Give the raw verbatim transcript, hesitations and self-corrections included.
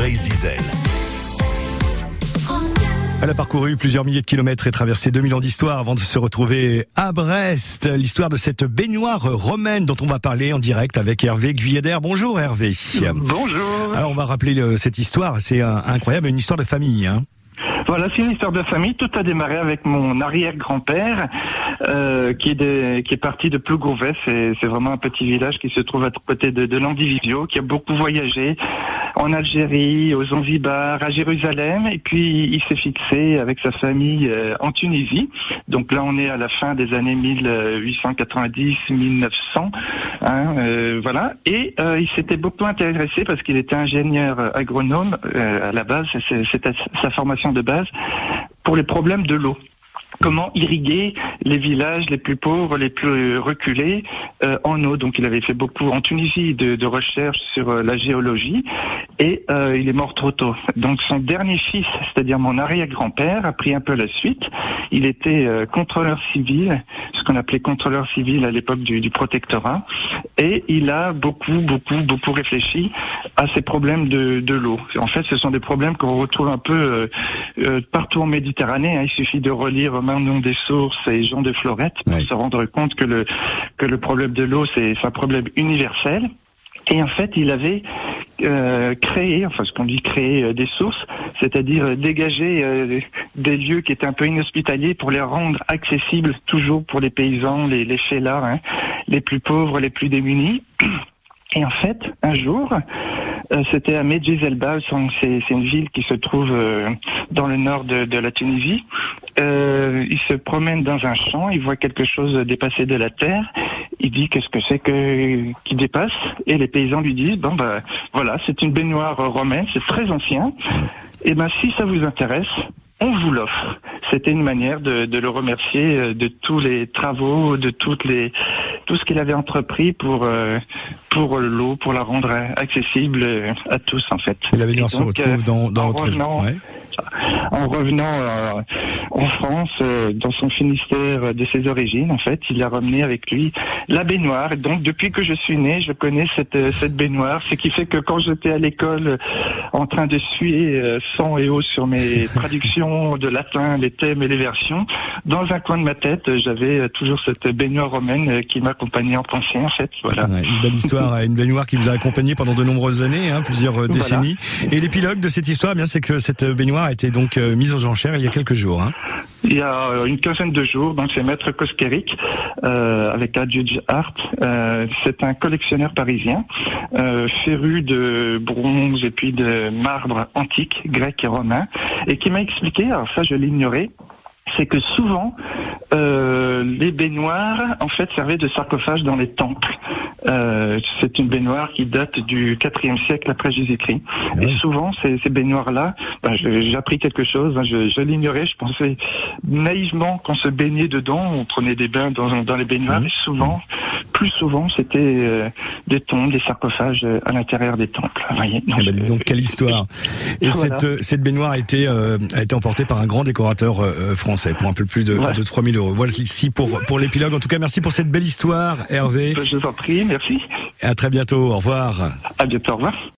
André Zizel. Elle a parcouru plusieurs milliers de kilomètres et traversé deux mille ans d'histoire avant de se retrouver à Brest. L'histoire de cette baignoire romaine dont on va parler en direct avec Hervé Guyader. Bonjour Hervé. Bonjour. Alors on va rappeler le, cette histoire, c'est un, incroyable, une histoire de famille. Hein. Voilà, c'est une histoire de famille. Tout a démarré avec mon arrière-grand-père euh, qui, est de, qui est parti de Plougouvet. C'est, c'est vraiment un petit village qui se trouve à côté de, de Landivisiau, qui a beaucoup voyagé en Algérie, aux Zanzibars, à Jérusalem. Et puis, il s'est fixé avec sa famille euh, en Tunisie. Donc là, on est à la fin des années mille huit cent quatre-vingt-dix mille neuf cents. Hein, euh, voilà. Et euh, il s'était beaucoup intéressé parce qu'il était ingénieur agronome euh, à la base. C'est, c'était sa formation de base. Pour les problèmes de l'eau. Comment irriguer les villages les plus pauvres, les plus reculés euh, en eau. Donc il avait fait beaucoup en Tunisie de, de recherches sur euh, la géologie et euh, il est mort trop tôt. Donc son dernier fils, c'est-à-dire mon arrière-grand-père, a pris un peu la suite. Il était euh, contrôleur civil, ce qu'on appelait contrôleur civil à l'époque du, du protectorat, et il a beaucoup, beaucoup, beaucoup réfléchi à ces problèmes de, de l'eau. En fait, ce sont des problèmes qu'on retrouve un peu euh, euh, partout en Méditerranée. Hein. Il suffit de relire nom des sources et Jean de Florette pour oui. se rendre compte que le, que le problème de l'eau, c'est, c'est un problème universel. Et en fait, il avait euh, créé, enfin ce qu'on dit créer euh, des sources, c'est-à-dire euh, dégager euh, des lieux qui étaient un peu inhospitaliers pour les rendre accessibles toujours pour les paysans, les, les fellahs, hein, les plus pauvres, les plus démunis. Et en fait, un jour, euh, c'était à Medjez-el-Bab, c'est, c'est une ville qui se trouve euh, dans le nord de, de la Tunisie. Euh, il se promène dans un champ, il voit quelque chose dépasser de la terre. Il dit qu'est-ce que c'est que qui dépasse, et les paysans lui disent bon ben voilà, c'est une baignoire romaine, c'est très ancien. Et ben si ça vous intéresse, on vous l'offre. C'était une manière de, de le remercier de tous les travaux, de toutes les tout ce qu'il avait entrepris pour euh, pour l'eau, pour la rendre accessible à tous en fait. Et la baignoire se retrouve euh, dans dans votre région. Ouais. En revenant euh, en France, euh, dans son Finistère euh, de ses origines, en fait, il a ramené avec lui la baignoire. Et donc, depuis que je suis né, je connais cette, euh, cette baignoire. Ce qui fait que quand j'étais à l'école euh, en train de suer euh, sang et eau sur mes traductions de latin, les thèmes et les versions, dans un coin de ma tête, j'avais euh, toujours cette baignoire romaine euh, qui m'accompagnait en pensée, en fait. Voilà. Ouais, une belle histoire, une baignoire qui vous a accompagné pendant de nombreuses années, hein, plusieurs euh, décennies. Voilà. Et l'épilogue de cette histoire, eh bien, c'est que cette baignoire a été donc euh, mise aux enchères il y a quelques jours. Hein. Il y a euh, une quinzaine de jours, donc c'est Maître Cosqueric euh, avec Adjug'Art. Euh, c'est un collectionneur parisien, euh, féru de bronze et puis de marbre antique, grec et romain, et qui m'a expliqué, alors ça je l'ignorais, c'est que souvent euh, les baignoires en fait servaient de sarcophages dans les temples. Euh, c'est une baignoire qui date du quatrième siècle après Jésus-Christ. Oui. Et souvent, ces, ces baignoires-là, ben, je, j'ai appris quelque chose, hein, je, je l'ignorais, je pensais naïvement qu'on se baignait dedans, on prenait des bains dans, dans les baignoires, oui. Et souvent, plus souvent, c'était euh, des tombes, des sarcophages euh, à l'intérieur des temples. Vous voyez, non, je, ben, donc, quelle histoire. Et voilà. cette, cette baignoire a été, euh, a été emportée par un grand décorateur euh, français pour un peu plus de, ouais. de trois mille euros. Voilà ici pour, pour l'épilogue. En tout cas, merci pour cette belle histoire, Hervé. Je vous en prie. Merci. À très bientôt. Au revoir. À bientôt. Au revoir.